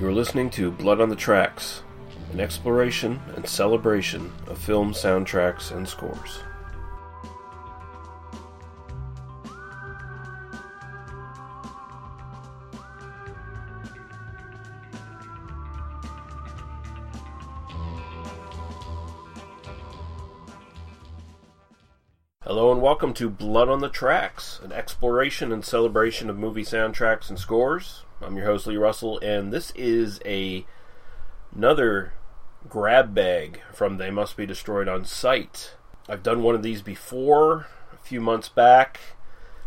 You're listening to Blood on the Tracks, an exploration and celebration of film soundtracks and scores. Hello and welcome to Blood on the Tracks, an exploration and celebration of movie soundtracks and scores. I'm your host, Lee Russell, and this is another grab bag from They Must Be Destroyed On Sight. I've done one of these before, a few months back,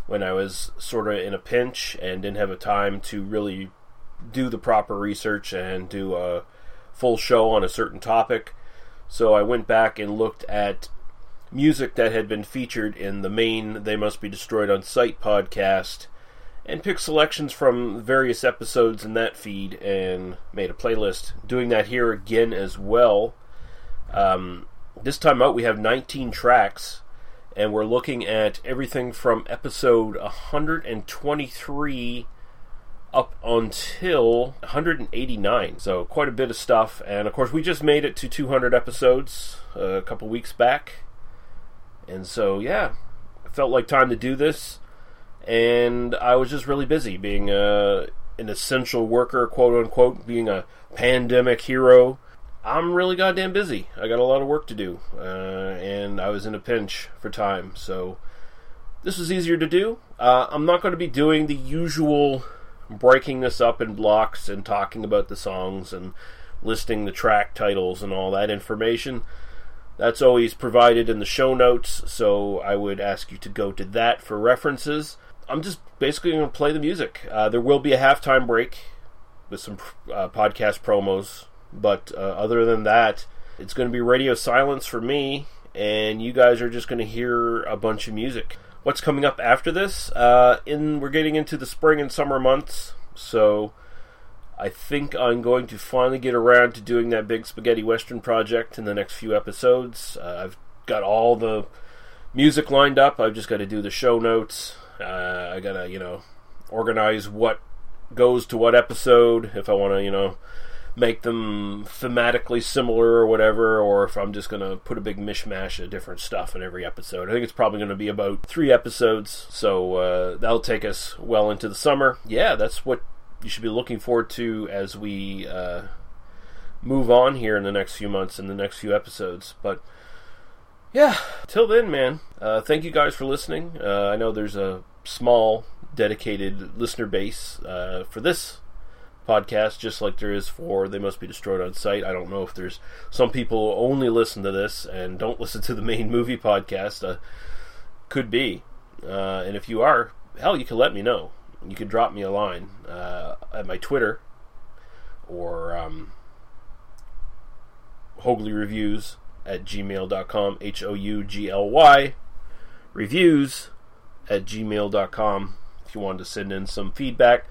when I was sort of in a pinch and didn't have a time to really do the proper research and do a full show on a certain topic. So I went back and looked at music that had been featured in the main They Must Be Destroyed On Sight podcast, and picked selections from various episodes in that feed and made a playlist. Doing that here again as well. This time out we have 19 tracks, and we're looking at everything from episode 123 up until 189. So quite a bit of stuff, and of course we just made it to 200 episodes a couple weeks back. And so, yeah, it felt like time to do this, and I was just really busy being an essential worker, quote-unquote, being a pandemic hero. I'm really goddamn busy. I got a lot of work to do, and I was in a pinch for time, so this was easier to do. I'm not going to be doing the usual breaking this up in blocks and talking about the songs and listing the track titles and all that information. That's always provided in the show notes, so I would ask you to go to that for references. I'm just basically going to play the music. There will be a halftime break with some podcast promos, but other than that, it's going to be radio silence for me, and you guys are just going to hear a bunch of music. What's coming up after this? We're getting into the spring and summer months, so I think I'm going to finally get around to doing that big spaghetti western project in the next few episodes. I've got all the music lined up. I've just got to do the show notes. I got to, organize what goes to what episode, if I want to, make them thematically similar or whatever, or if I'm just going to put a big mishmash of different stuff in every episode. I think it's probably going to be about 3 episodes, so that'll take us well into the summer. Yeah, that's what you should be looking forward to as we move on here in the next few months and the next few episodes. But yeah, till then, man, thank you guys for listening. I know there's a small dedicated listener base for this podcast, just like there is for They Must Be Destroyed On Sight. I don't know if there's some people who only listen to this and don't listen to the main movie podcast. Could be. And if you are, hell, you can let me know. You can drop me a line at my Twitter or Hoagley Reviews at gmail.com, Hougly Reviews at gmail.com, if you wanted to send in some feedback.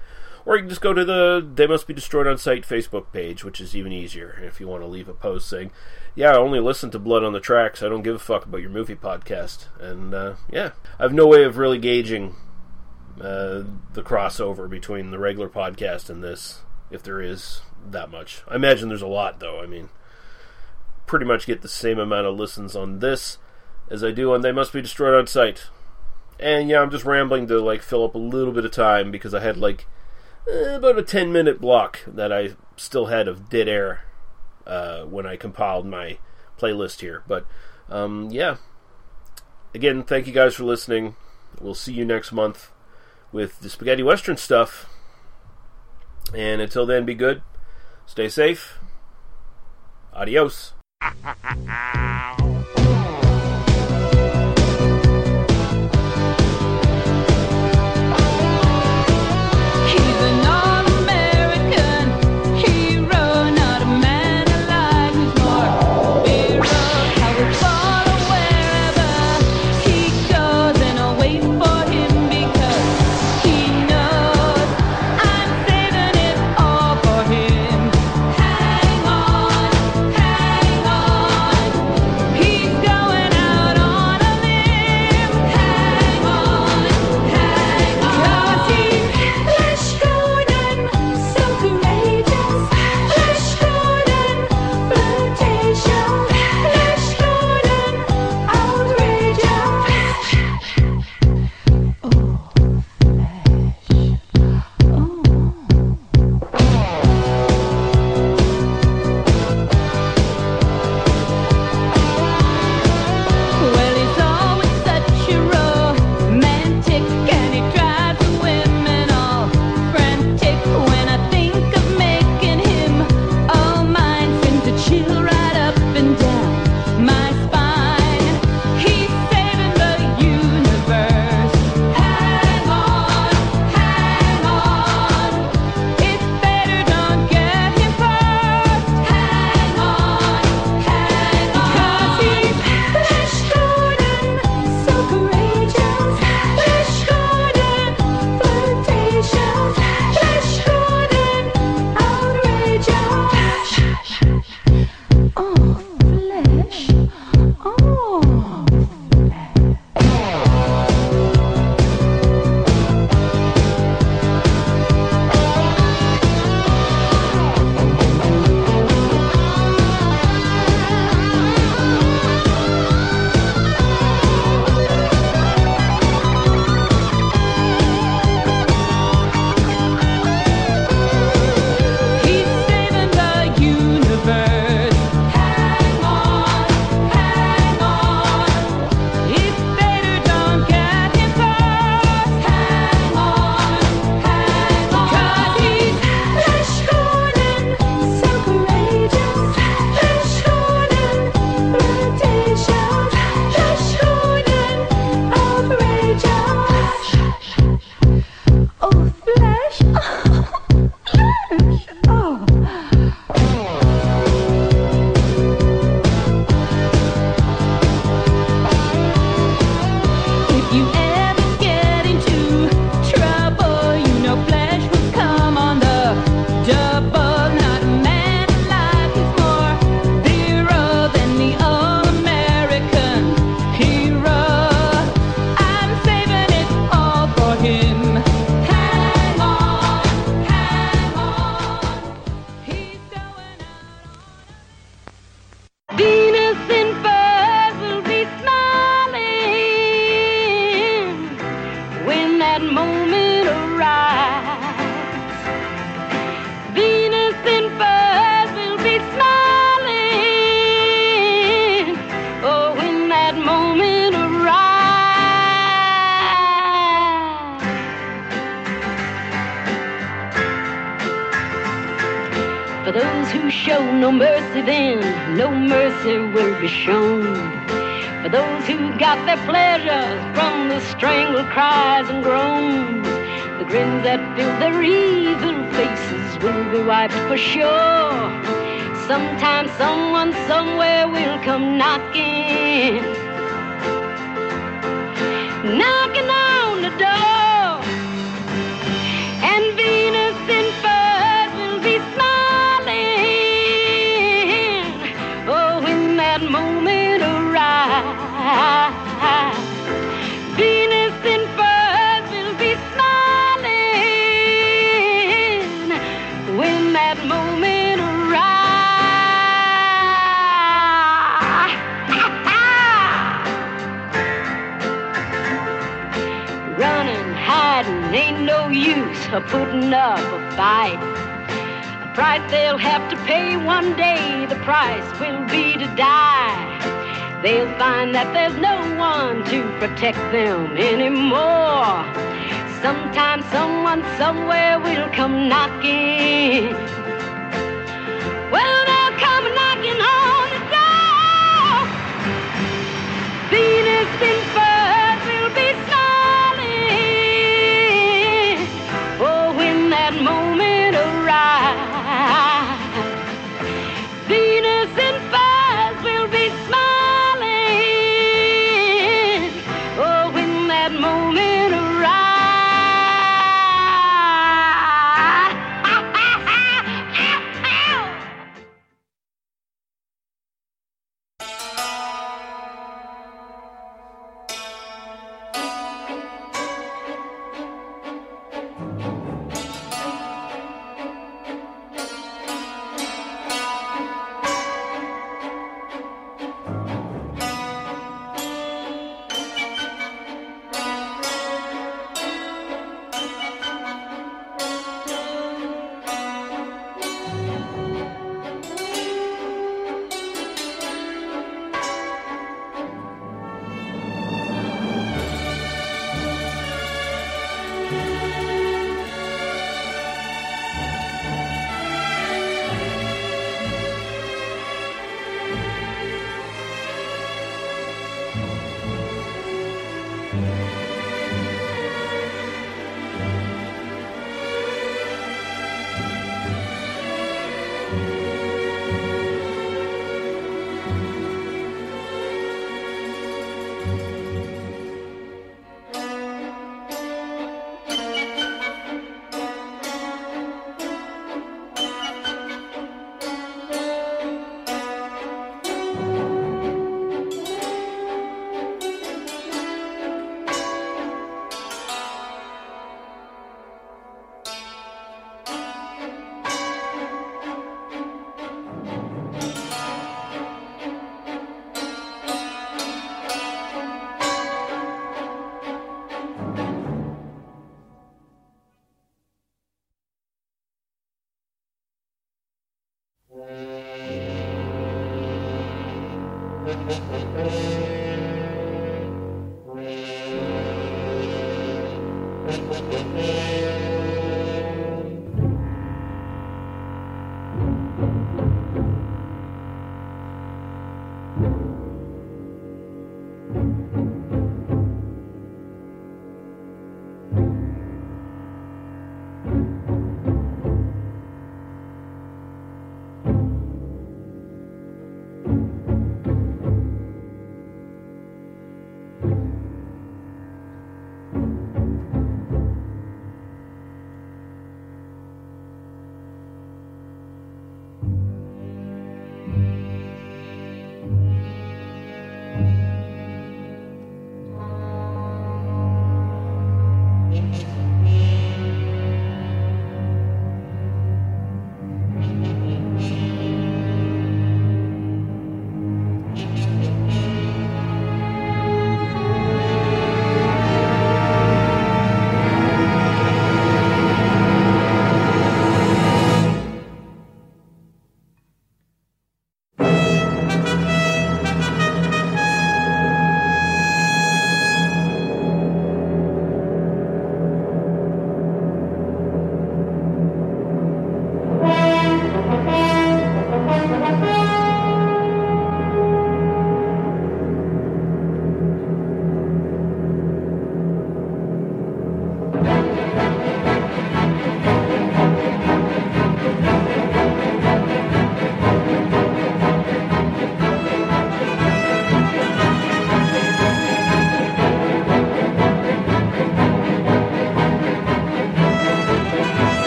Or you can just go to the They Must Be Destroyed On Sight Facebook page, which is even easier if you want to leave a post saying, yeah, I only listen to Blood on the Tracks, I don't give a fuck about your movie podcast. And yeah, I have no way of really gauging the crossover between the regular podcast and this, if there is that much. I imagine there's a lot, though. I mean, pretty much get the same amount of listens on this as I do on They Must Be Destroyed On Sight. And yeah, I'm just rambling to fill up a little bit of time because I had about a 10-minute block that I still had of dead air when I compiled my playlist here. But yeah, again, thank you guys for listening. We'll see you next month with the spaghetti western stuff. And until then, be good. Stay safe. Adios. omen arrives. Venus in furs will be smiling. Oh, when that moment arrives. For those who show no mercy then, no mercy will be shown. For those who got their pleasures from the strangled cries and groans, the grins that filled their evil faces will be wiped for sure. Sometime someone somewhere will come knocking, knocking on the door. Are putting up a fight, a price they'll have to pay one day. The price will be to die. They'll find that there's no one to protect them anymore. Sometime someone somewhere will come knocking. Well, they'll come knocking on the door. Venus and birds will be moment arrives. Venus in fires will be smiling. Oh, when that moment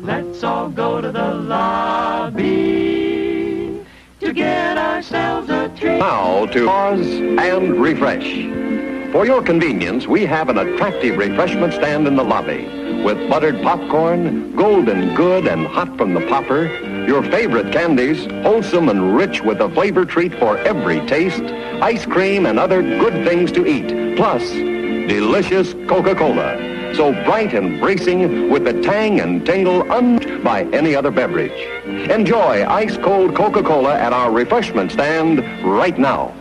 Let's all go to the lobby to get ourselves a treat. Now to pause and refresh. For your convenience, we have an attractive refreshment stand in the lobby with buttered popcorn, golden good and hot from the popper, your favorite candies, wholesome and rich with a flavor treat for every taste, ice cream and other good things to eat, plus delicious Coca-Cola. so bright and bracing with the tang and tingle unmatched by any other beverage. Enjoy ice-cold Coca-Cola at our refreshment stand right now.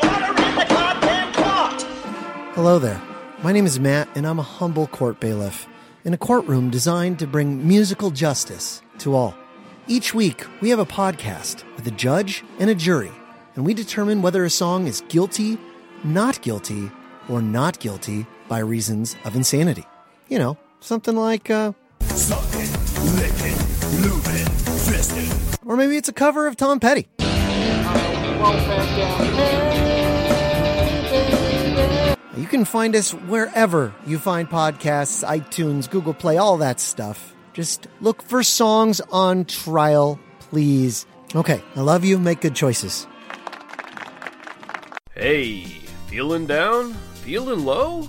Hello there. My name is Matt, and I'm a humble court bailiff in a courtroom designed to bring musical justice to all. Each week, we have a podcast with a judge and a jury, and we determine whether a song is guilty, not guilty, or not guilty by reasons of insanity. You know, something like, suck it, lick it, move it, fist it. Or maybe it's a cover of Tom Petty. You can find us wherever you find podcasts, iTunes, Google Play, all that stuff. Just look for Songs on Trial, please. Okay, I love you. Make good choices. Hey, feeling down? Feeling low?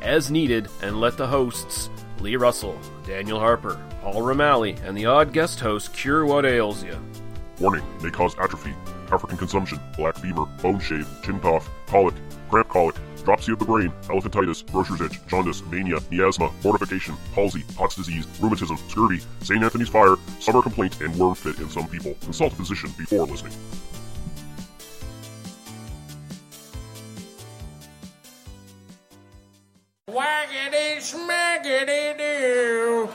as needed, and let the hosts, Lee Russell, Daniel Harper, Paul Romali, and the odd guest host cure what ails you. Warning, may cause atrophy, African consumption, black fever, bone shave, chin cough, colic, cramp colic, dropsy of the brain, elephantitis, grocer's itch, jaundice, mania, miasma, mortification, palsy, Pott's disease, rheumatism, scurvy, St. Anthony's fire, summer complaint, and worm fit in some people. Consult a physician before listening. Waggity smaggity doo!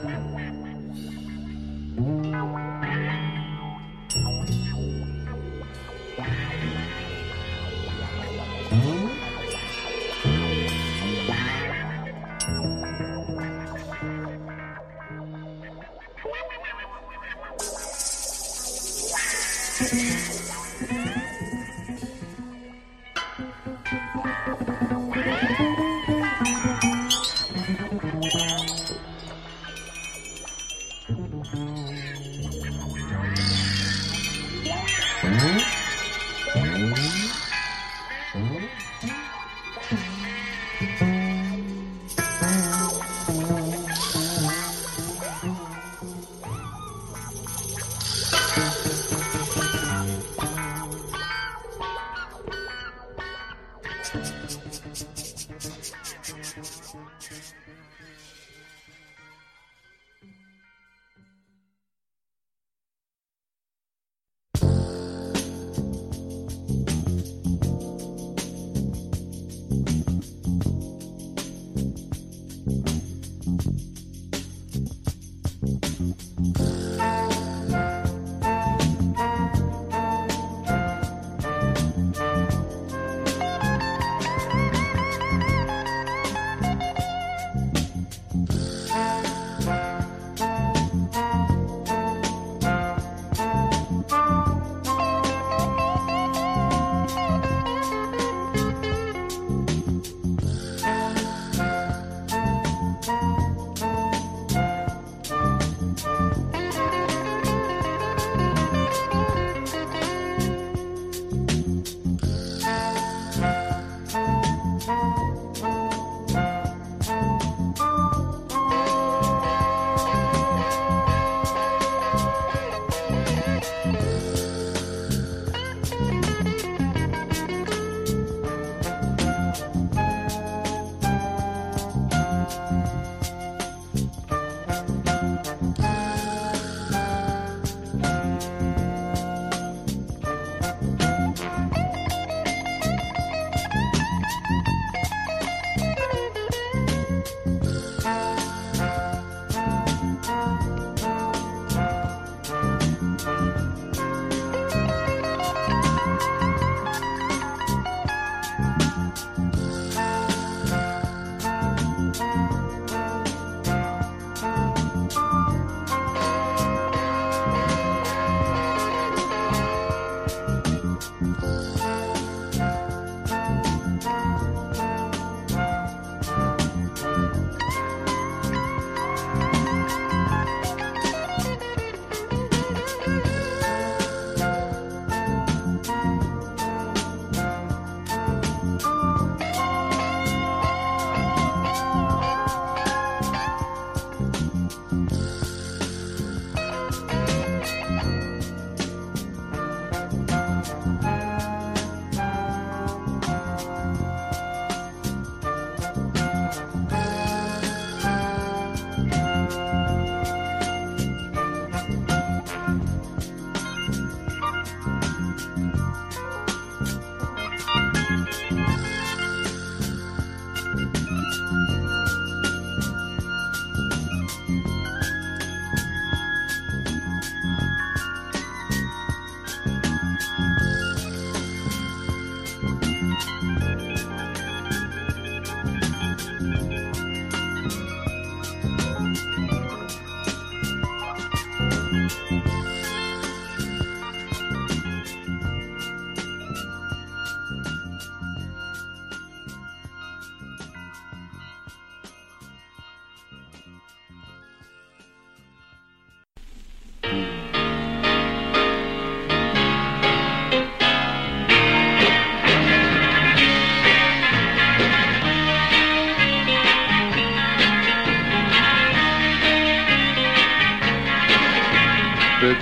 The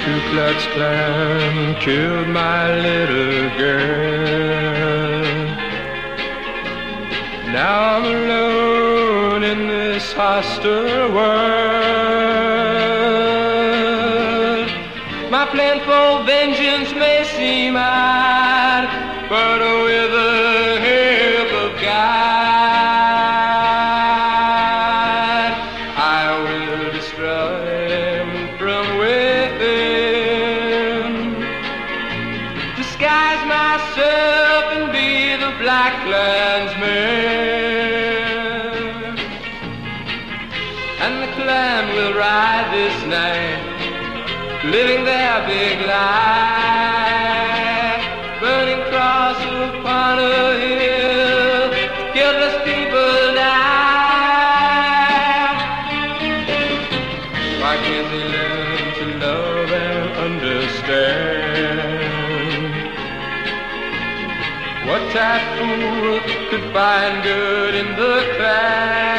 Ku Klux Klan killed my little girl. Now I'm alone in this hostile world. My plan for vengeance may seem odd, but with the help of God, I will destroy living their big life, burning cross upon a hill, guiltless people die. Why can't they learn to love and understand? What type fool could find good in the crowd?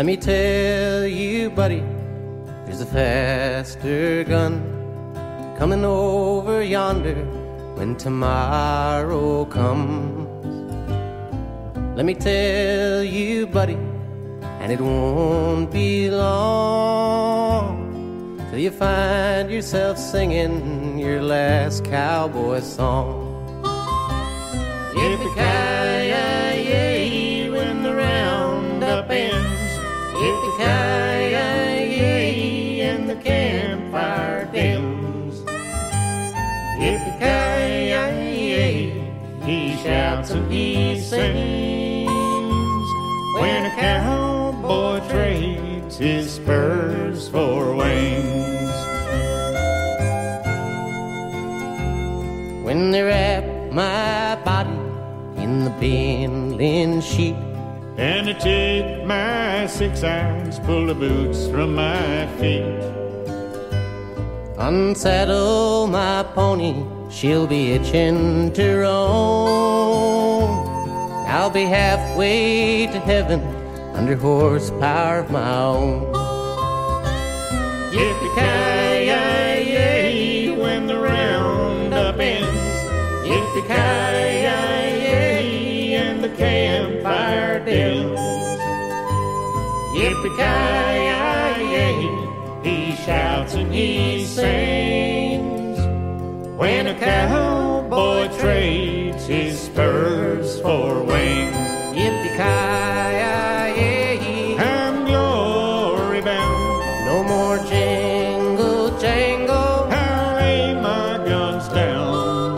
Let me tell you, buddy, there's a faster gun coming over yonder when tomorrow comes. Let me tell you, buddy, and it won't be long till you find yourself singing your last cowboy song. Yippee-ki-yay, when the roundup ends. Yippee-ki-yay, and the campfire dims. Yippee-ki-yay, he shouts and he sings, when a cowboy trades his spurs for wings. When they wrap my body in the binding sheet, and I take my 6 irons, pull the boots from my feet, unsaddle my pony, she'll be itching to roam. I'll be halfway to heaven under horsepower of my own. Yippee-ki-yay, when the roundup ends. Yippee-ki-yay, and the bills. Yippee-ki-yay, he shouts and he sings when a cowboy trades his spurs for wings. Yippee-ki-yay, I'm glory bound. No more jingle jangle, I'll aim my guns down.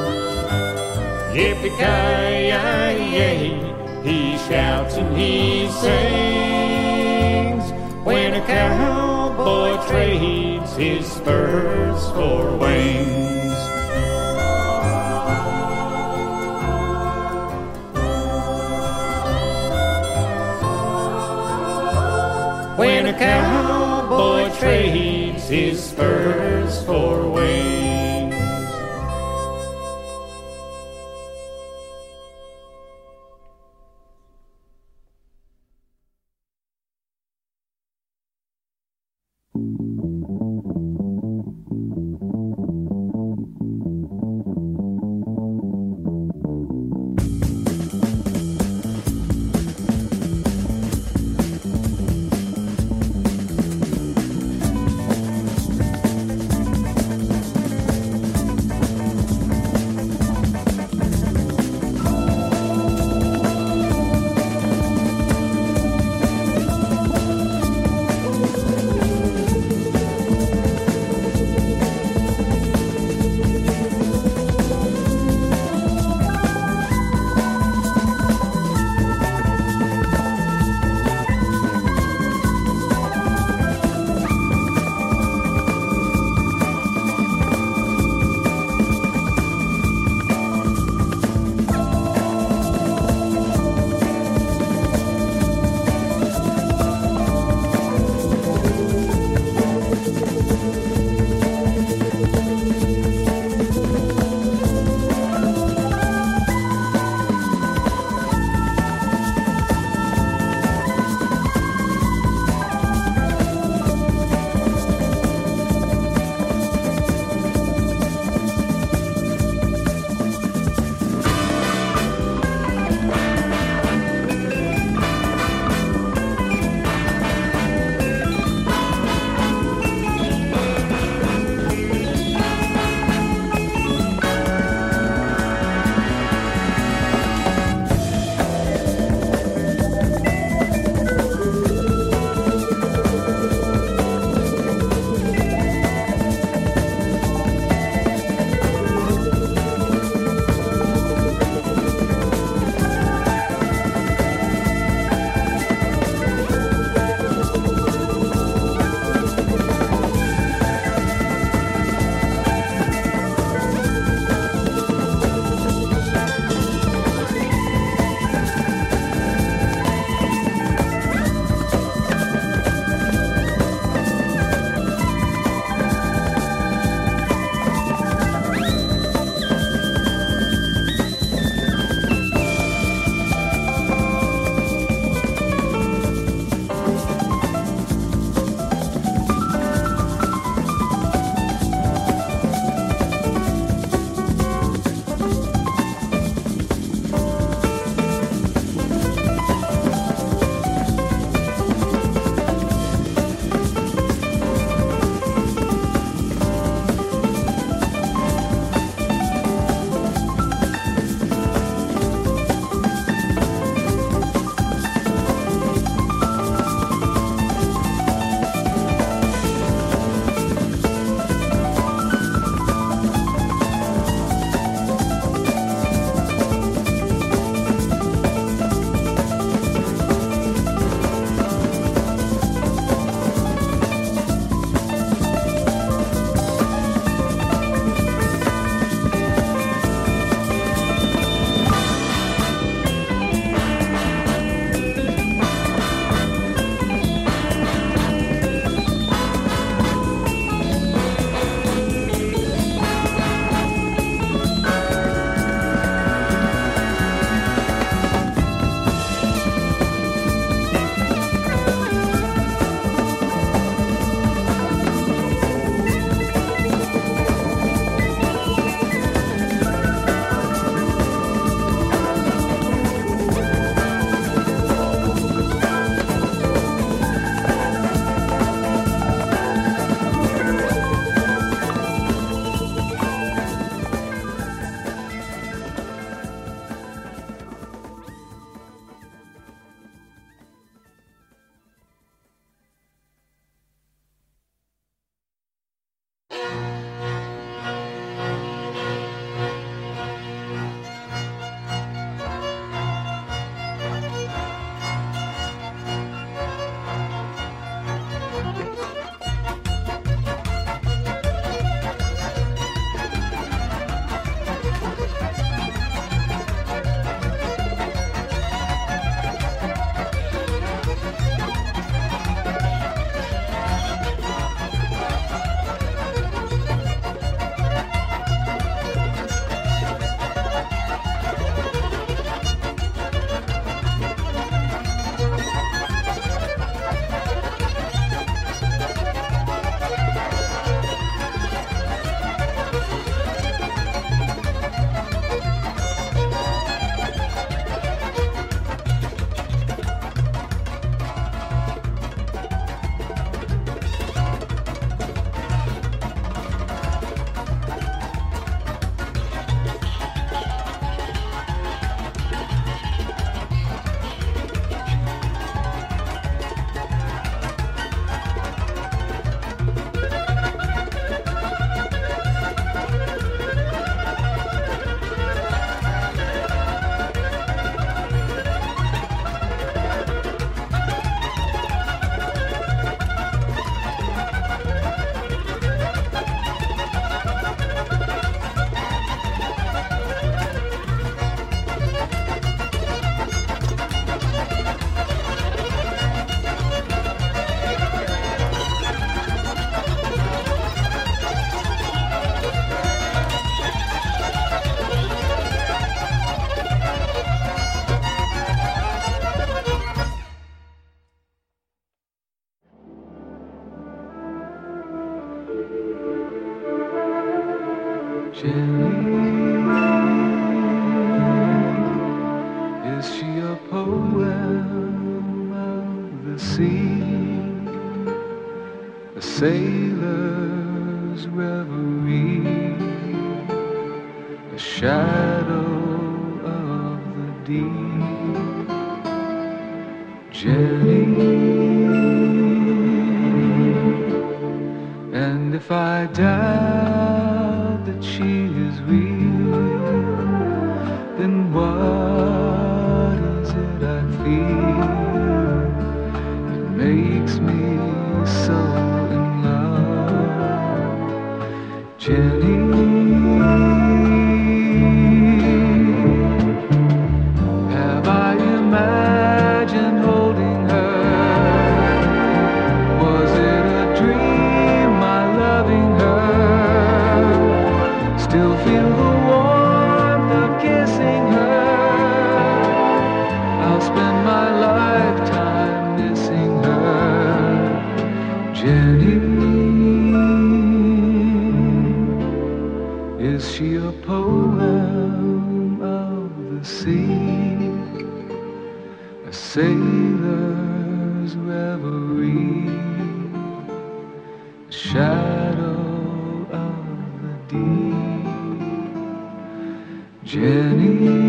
Yippee-ki-yay, he shouts and he sings when a cowboy trades his spurs for wings. When a cowboy trades his spurs for wings. and sea, a sailor's reverie, a shadow of the deep, Jenny. And if I doubt that she is real, then what is it I feel? It makes me so in love, Jenny. Have I imagined holding her? Was it a dream, my loving her? Still feel the sailor's reverie, shadow of the deep, Jenny.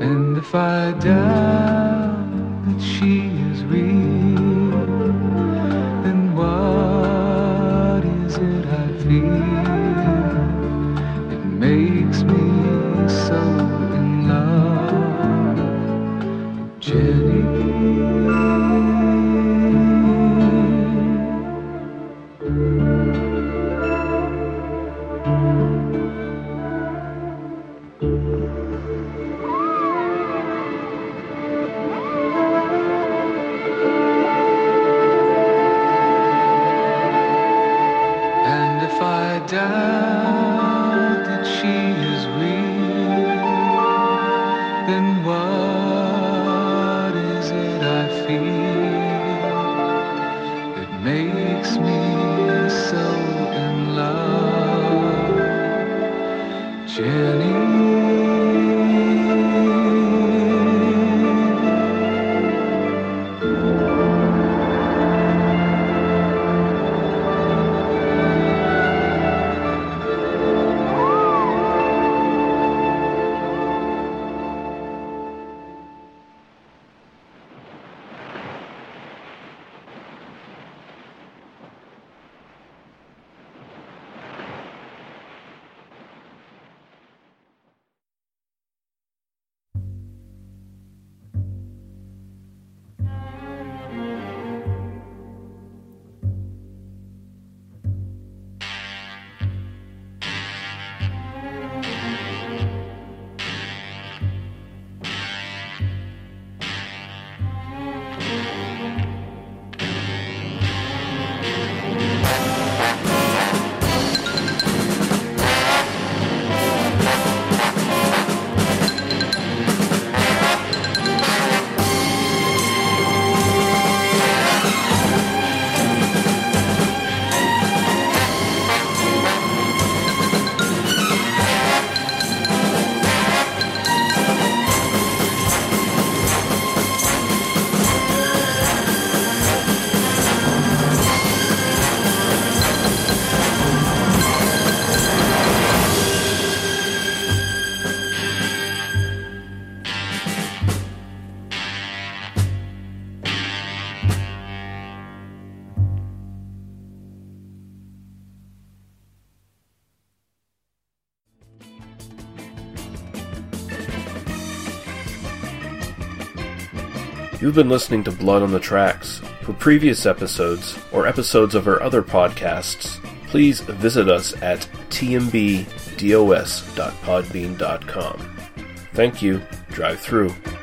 And if I doubt that she is real, then what is it I feel? It makes me so You've been listening to Blood on the Tracks. For previous episodes, or episodes of our other podcasts, please visit us at tmbdos.podbean.com. Thank you. Drive through.